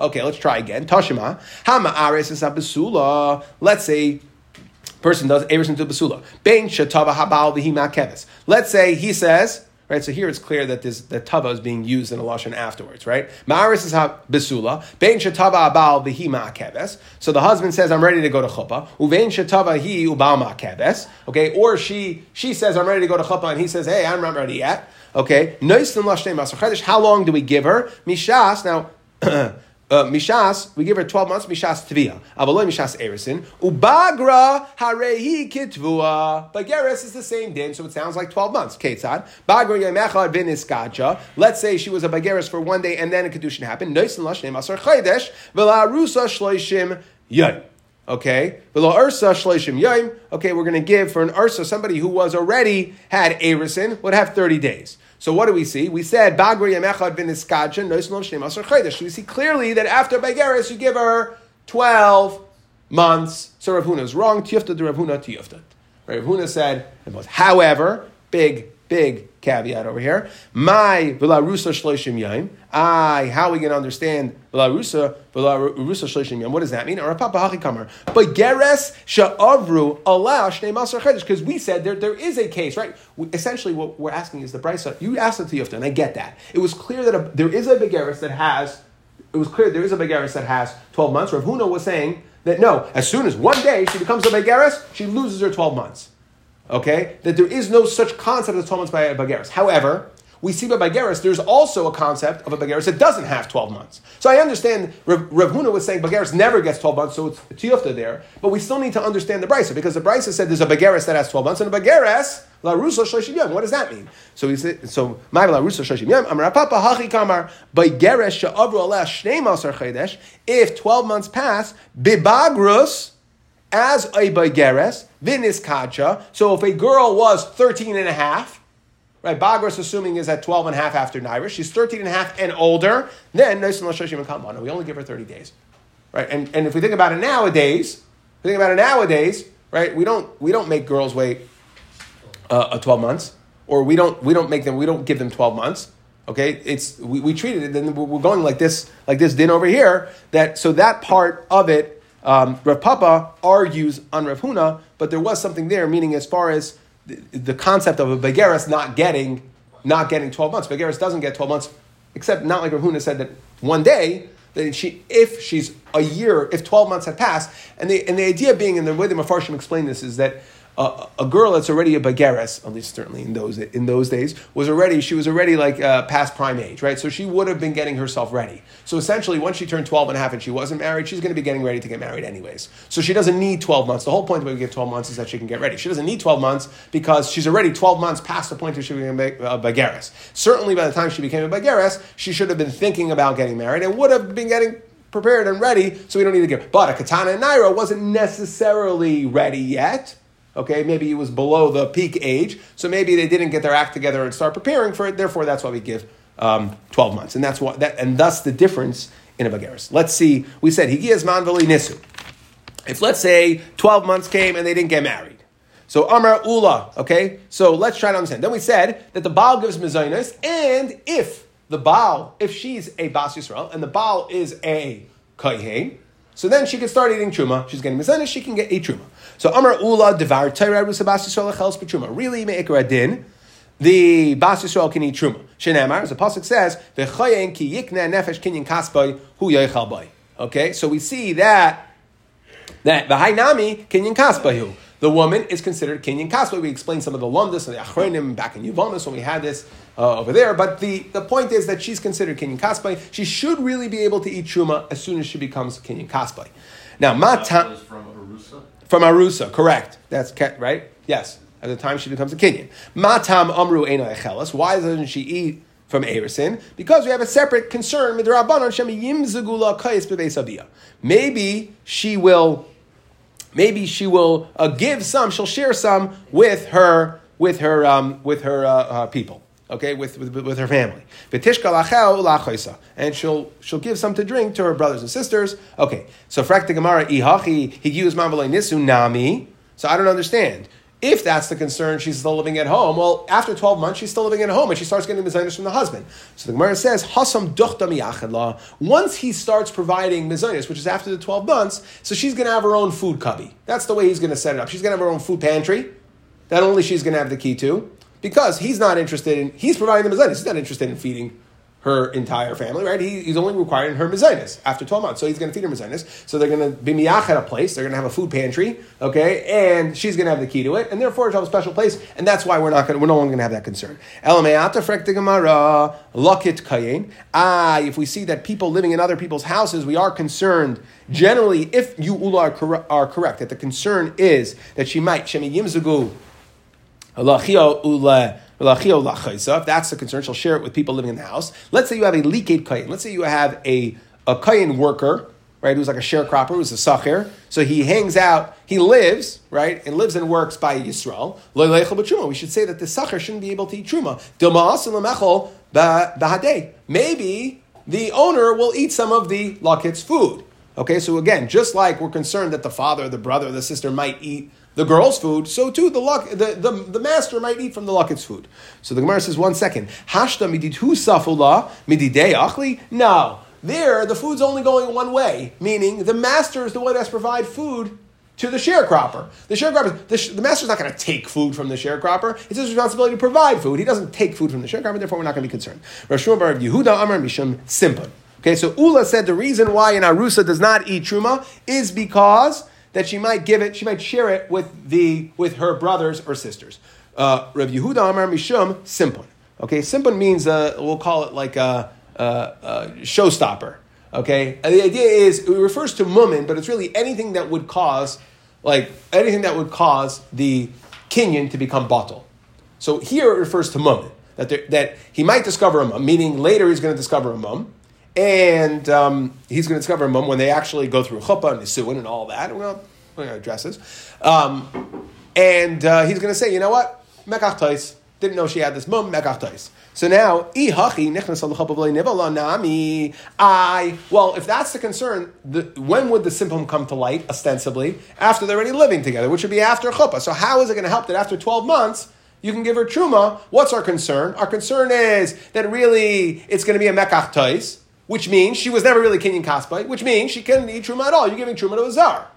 Okay, let's try again. Tashima. Hama Ares is a Basula. Let's say person does Ares to Basula. Bain Shatava Habal Vihima Kevis. Let's say he says, right, so here it's clear that this the tava is being used in a lashon afterwards, right? Ma'aris is ha besula, bein shetava abal behima keves. So the husband says, "I'm ready to go to chuppah." Uvein shetava he ubal ma keves. Okay, or she she says, "I'm ready to go to chuppah," and he says, "Hey, I'm not ready yet." Okay, noisn lashon masar chadish. How long do we give her? Mishas now. Uh, Mishas, we give her twelve months, Mishas Tvia. Avaloi Mishas Erisin. Ubagra Harehi Kitvua. Bageres is the same din, so it sounds like twelve months. Ketzad. Bagra Yemechad Viniskacha. Let's say she was a Bageres for one day and then a Kedushin happened. Noisin Lashne Masar Chaydesh. Vela Rusa Shloishim Yom. Okay. Vela Ursa Shloishim Yom. Okay, we're going to give for an Ursa, somebody who was already had Erisin, would have thirty days. So what do we see? We said, Bagri Yamechad bin Iskadjan, Noisnol Shnemasar Chaydash. We see clearly that after Bageres, you give her twelve months. So Rav Huna is wrong. Tiyuftat, Rav Huna, Tiyuftat. Rav Huna said, however, big, big caveat over here. My V'la Rusa Shloishim Yayim. I, how are we going to understand V'la Rusa, V'la Rusa Shloishim Yayim? What does that mean? Or Rav Papa Hachikamer. Bageres Sha'avru Allah Shnemasar Chaydash. Because we said there, there is a case, right? We, essentially, what we're asking is the Brisa. You asked it to Yofta, and I get that. It was clear that a, there is a Bageres that has, it was clear there is a Bageres that has twelve months. Rav Huna was saying that no, as soon as one day she becomes a Bageres, she loses her twelve months. Okay, that there is no such concept as twelve months by a Bageres. However, we see by Bageres, there's also a concept of a Bageres that doesn't have twelve months. So I understand Rav, Rav Huna was saying Bageres never gets twelve months, so it's Tiyufta there, but we still need to understand the Brisa, because the Brisa said there's a Bageres that has twelve months, and a Bageres, La Rusa Shloshim Yom. What does that mean? So he said, so, my La Rusa Shloshim Yom, Amar Papa Hachi Kamar, Bageres She'avru Aleh Shnei Masar Chaydesh, if twelve months pass, Bibagrus, as a Bageres, Viniskacha. So if a girl was thirteen and a half, right, Bagras assuming is at twelve and a half after Nairish, she's thirteen and a half and older, then we only give her thirty days. Right? And and if we think about it nowadays, if we think about it nowadays, right, we don't we don't make girls wait uh, twelve months, or we don't we don't make them we don't give them twelve months. Okay, it's we, we treated it, then we're going like this, like this din over here, that so that part of it. Um, Rav Papa argues on Rav Huna, but there was something there, meaning as far as the, the concept of a Bageres not getting not getting twelve months. Bageres doesn't get twelve months, except not like Rav Huna said that one day, that she, if she's a year, if twelve months had passed, and the and the idea being, and the way the Mefarshim explain this is that a, a girl that's already a bageres, at least certainly in those in those days, was already she was already like uh, past prime age, right? So she would have been getting herself ready. So essentially, once she turned twelve and a half and she wasn't married, she's going to be getting ready to get married anyways. So she doesn't need twelve months. The whole point that we give twelve months is that she can get ready. She doesn't need twelve months because she's already twelve months past the point where she became a bageres. Certainly, by the time she became a bageres, she should have been thinking about getting married and would have been getting prepared and ready, so we don't need to give. But a katana and naira wasn't necessarily ready yet. Okay, maybe it was below the peak age, so maybe they didn't get their act together and start preparing for it. Therefore, that's why we give um, twelve months, and that's what that, and thus the difference in a bageres. Let's see. We said higias manveli nisu. If let's say twelve months came and they didn't get married, so amar ula. Okay, so let's try to understand. Then we said that the baal gives mezainos, and if the Baal, if she's a Bas Yisrael, and the Baal is a Kohen, so then she can start eating Truma. She's getting Mizana, she can get eat Truma. So Amar Ula Devar Tairad with Bas Yisrael Echels B'Truma. Really, Me'ikra Din, the Bas Yisrael can eat Truma. Shenamar, as the Pasuk says, V'choyen ki yikna nefesh kinyin kasbay hu yoichal bay. Okay, so we see that, that V'hainami kinyin kasbay hu. The woman is considered kinyan kasbay. We explained some of the lumdus and the achronim back in Yuvonis when we had this uh, over there. But the, the point is that she's considered kinyan kasbay. She should really be able to eat truma as soon as she becomes kinyan kasbay. Now, mata from Arusa. From Arusa, correct? That's right. Yes, at the time she becomes a kinyan. Matam amru eno echelas. Why doesn't she eat from Eresin? Because we have a separate concern with Rabbanon Shem Yimzegula Kais Bebeis Abia. Maybe she will. Maybe she will uh, give some. She'll share some with her, with her, um, with her uh, uh, people. Okay, with with, with her family. And she'll she'll give some to drink to her brothers and sisters. Okay. So frak the Gemara ihachi higius manvali nisu nami. So I don't understand. If that's the concern, she's still living at home. Well, after twelve months, she's still living at home, and she starts getting mezainos from the husband. So the Gemara says, "Hasam duchta miyachad la." Once he starts providing mezainos, which is after the twelve months, so she's going to have her own food cubby. That's the way he's going to set it up. She's going to have her own food pantry that only she's going to have the key to, because he's not interested in he's providing the mezainos. He's not interested in feeding her entire family, right? He, he's only requiring her mezainos after twelve months, so he's going to feed her mezainos. So they're going to be miyachad a place. They're going to have a food pantry, okay, and she's going to have the key to it, and therefore she'll have a special place, and that's why we're not going. To, we're no longer going to have that concern. Elameata frekta gemara lokit kayin. Ah, if we see that people living in other people's houses, we are concerned. Generally, if you ula are, cor- are correct, that the concern is that she might shemi yimzugu alachio ula. If that's the concern, she'll share it with people living in the house. Let's say you have a leakate kayin. Let's say you have a, a kayin worker, right, who's like a sharecropper, who's a sacher. So he hangs out, he lives, right, and lives and works by Yisrael. Lo yeichel b'truma. We should say that the sacher shouldn't be able to eat truma. D'ma'asin l'mechol b'hadei. Maybe the owner will eat some of the lakit's food. Okay, so again, just like we're concerned that the father, the brother, the sister might eat the girl's food, so too the luck, the, the, the master might eat from the lucket's food. So the Gemara says, one second. Hashta mididhu safula mididei achli. No, there the food's only going one way, meaning the master is the one that has to provide food to the sharecropper. The sharecropper, the, the master's not going to take food from the sharecropper. It's his responsibility to provide food. He doesn't take food from the sharecropper. Therefore, we're not going to be concerned. Rav Yehoshua Amar Mishum Simpon. Okay, so Ula said the reason why an Arusa does not eat truma is because that she might give it, she might share it with the with her brothers or sisters. Uh, Rav Yehuda Amar Mishum Simpon. Okay, Simpon means uh, we'll call it like a, a, a showstopper. Okay, and the idea is it refers to mumin, but it's really anything that would cause, like anything that would cause the kinyan to become batal. So here it refers to mumin that there, that he might discover a mum, meaning later he's going to discover a mum. And um, he's going to discover a mum when they actually go through chuppah and nisuin and all that. Well, we're going to address this. Um, and uh, he's going to say, you know what? Mekach tais. Didn't know she had this mum. Mekach tais. So now, ihachi nechnas al chuppah v'lei nivala nami. I, well, if that's the concern, the, when would the simpum come to light, ostensibly? After they're already living together, which would be after chuppah. So how is it going to help that after twelve months, you can give her truma? What's our concern? Our concern is that really it's going to be a mekach tais, which means she was never really kinyan kasbay, which means she couldn't eat truma at all. You're giving truma to a czar.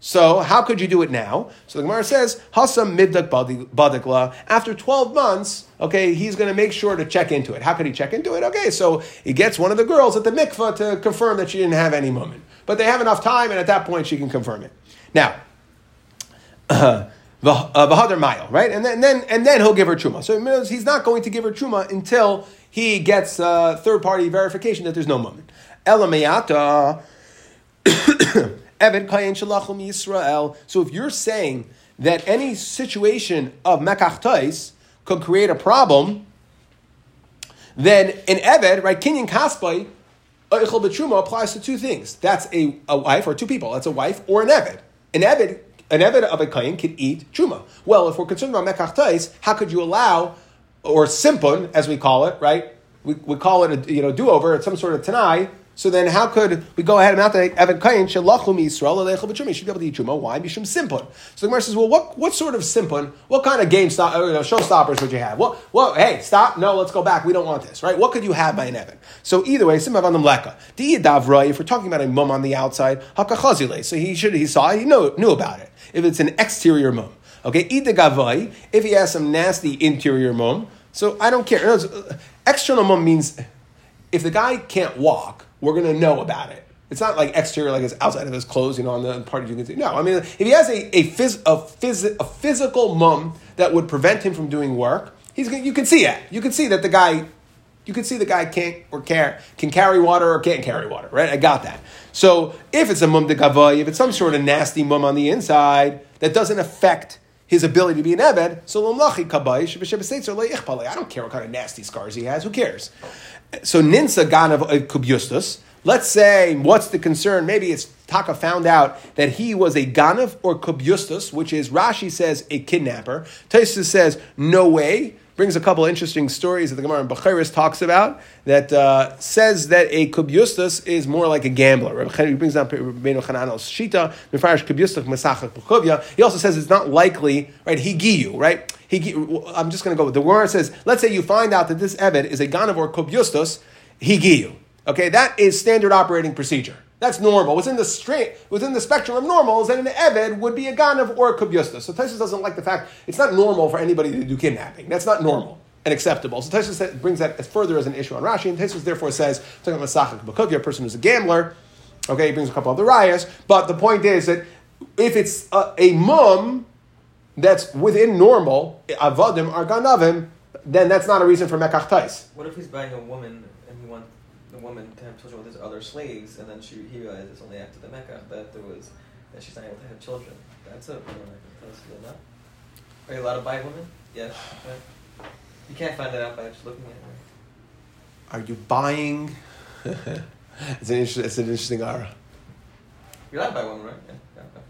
So how could you do it now? So the Gemara says, Hasam middak badikla. After twelve months, okay, he's going to make sure to check into it. How could he check into it? Okay, so he gets one of the girls at the mikvah to confirm that she didn't have any mumin. But they have enough time, and at that point she can confirm it. Now, the V'hadar Mayo, right? And then, and then and then he'll give her Truma. So he's not going to give her Truma until he gets uh, third-party verification that there's no moment. Ela Meyata, Eved Kayin Shalachum Yisrael. So if you're saying that any situation of Mekach Tais could create a problem, then in Eved, right, Kinyan Kaspai, Eichel B'Truma applies to two things. That's a, a wife or two people. That's a wife or an Eved. An Eved An Eved of a Kayin could eat Truma. Well, if we're concerned about Mekach Tais, how could you allow, or Simpon, as we call it, right? We we call it a you know do-over, it's some sort of Tanai. So then how could we go ahead and mount the Eved Kayin, Shelachum Yisrael, Elechel B'Truma? You should be able to eat Truma. Why? Mishum Simpon. So the Gemara says, well, what, what sort of Simpon, what kind of game stop, you know, showstoppers would you have? Well, well, hey, stop, no, let's go back, we don't want this, right? What could you have by an Eved? So either way, Simav on the Mleka. D'Yadavroi, if we're talking about a mum on the outside, Hakachazile, so he should, he saw it, he knew, knew about it. If it's an exterior mum, okay. Idegavai, if he has some nasty interior mum, so I don't care. No, uh, external mum means if the guy can't walk, we're gonna know about it. It's not like exterior, like it's outside of his clothes, you know, on the party you can see. No, I mean, if he has a a, phys, a, phys, a physical mum that would prevent him from doing work, he's gonna, you can see it. You can see that the guy, you can see the guy can't or care can carry water or can't carry water, right? I got that. So if it's a mum de gavai, if it's some sort of nasty mum on the inside that doesn't affect his ability to be an eved, so l'mlachi kabai shebesheb states or leichpalei. I don't care what kind of nasty scars he has. Who cares? So ninsa ganav kubyustus. Let's say what's the concern? Maybe it's Taka found out that he was a ganav or kubyustus, which is Rashi says a kidnapper. Taisus says no way. Brings a couple of interesting stories that the Gemara in Bechiris talks about that uh, says that a kubyustus is more like a gambler. He brings down Reb Yochanan's shita. Mefarish kubyustus masachak b'chovya. He also says it's not likely, right? Higiyu, right? Higiyu. I'm just going to go with the word. It says, let's say you find out that this eved is a ganav or kubyustus higiyu. Okay, that is standard operating procedure. That's normal. Within the straight, within the spectrum of normals, then an Eved would be a Ganav or a Kubyustus. So Taisus doesn't like the fact it's not normal for anybody to do kidnapping. That's not normal and acceptable. So Taisus brings that as further as an issue on Rashi, and Taisus therefore says, talking about Masachak B'Kuvya, a person who's a gambler. Okay, he brings a couple of the rayas, but the point is that if it's a, a mum that's within normal, Avadim or Ganavim, then that's not a reason for Mekach Tais. What if he's buying a woman and he wants the woman to have children with his other slaves, and then she he realized it's only after the Mecca that there was that she's not able to have children. That's a you know, that's really not. Are you allowed to buy a woman? Yes. Right. You can't find that out by just looking at her. Are you buying? it's an interesting. It's an interesting aura. You're allowed to buy a woman, right? Yeah. yeah okay.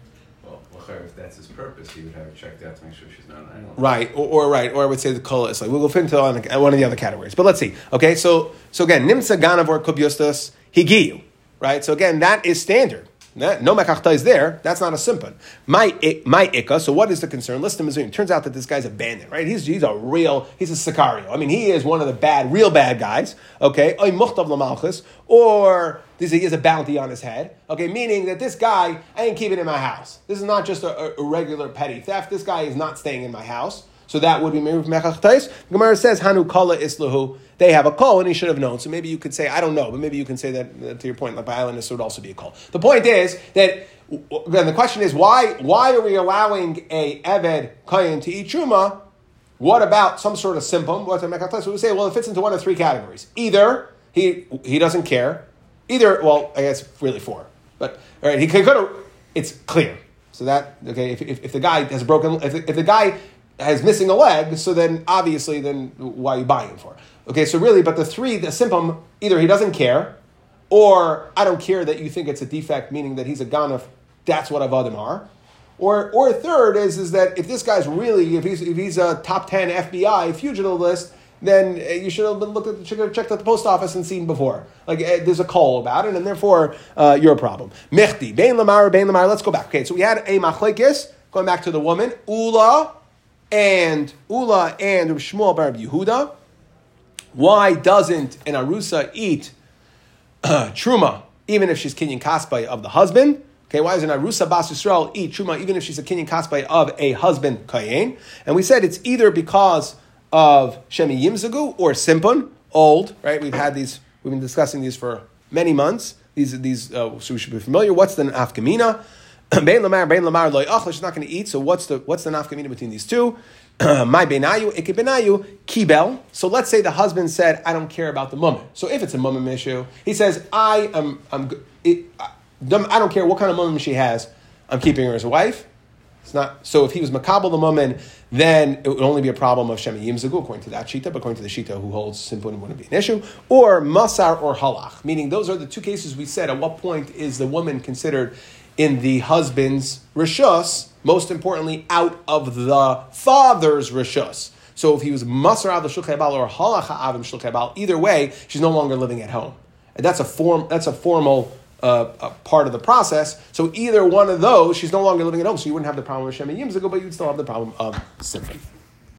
Well, if that's his purpose, he would have it checked out to make sure she's not an animal. Right, or, or right, or I would say the color is like we'll go into one of the other categories. But let's see. Okay, so so again, nimsa ganav or kubyustus higiyu. Right, so again, that is standard. That, no mekachta is there. That's not a simpan. My my ikka. So what is the concern? Listen to Mizuim. Turns out that this guy's a bandit. Right, he's he's a real he's a sicario. I mean, he is one of the bad, real bad guys. Okay, oy muchtav l'malchus, or this, he has a bounty on his head, okay, meaning that this guy, I ain't keeping in my house. This is not just a, a regular petty theft. This guy is not staying in my house. So that would be Mekach Tais. Gemara says, Hanu Kala Islahu. They have a call, and he should have known. So maybe you could say, I don't know, but maybe you can say that, that to your point, like by islandness would also be a call. The point is that, then the question is, why why are we allowing a Eved Kayin to eat Truma? What about some sort of Simpum? What's a Mekach Tais? So we say, well, it fits into one of three categories. Either he he doesn't care. Either, well, I guess really four, but all right, he could go to. It's clear, so that okay. If if, if the guy has broken, if the, if the guy has missing a leg, so then obviously, then why are you buying him for? Okay, so really, but the three, the simpum, either he doesn't care, or I don't care that you think it's a defect, meaning that he's a ganaf. That's what avadim are, or or third is is that if this guy's really if he's if he's a top ten F B I fugitive list, then you should have been looked at, should have checked at the post office and seen before. Like there's a call about it, and therefore uh, you're a problem. Mechti, bein lamar, bein lamar. Let's go back. Okay, so we had a machlekes going back to the woman, Ula, and Ula and Reb Shmuel bar Reb Yehuda. Why doesn't an arusa eat uh, truma even if she's kinyan kaspai of the husband? Okay, why does an arusa bas Yisrael eat truma even if she's a kinyan kaspai of a husband kayin? And we said it's either because of Shemi Yimzagu or Simpon, old, right? We've had these, we've been discussing these for many months. These, these, uh, so we should be familiar. What's the Nafkamina? Bein lamar, bein lamar loy achla. She's not going to eat. So what's the what's the nafkamina between these two? My benayu, ike benayu, kibel. So let's say the husband said, "I don't care about the mummy." So if it's a mummy issue, he says, "I am, I'm, it, I, I don't care what kind of mummy she has. I'm keeping her as a wife." It's not so. If he was makabel the mummy, then it would only be a problem of shemi yimzagu according to that shita, but according to the shita who holds simpon wouldn't be an issue, or masar or halach. Meaning those are the two cases we said. At what point is the woman considered in the husband's rishus, most importantly, out of the father's rishus? So if he was masar av l'shulchei bal or halach avim shulchei bal, either way, she's no longer living at home. And that's a form. That's a formal uh, a part of the process. So either one of those, she's no longer living at home. So you wouldn't have the problem of Shem and Yimzago, but you'd still have the problem of Simpon.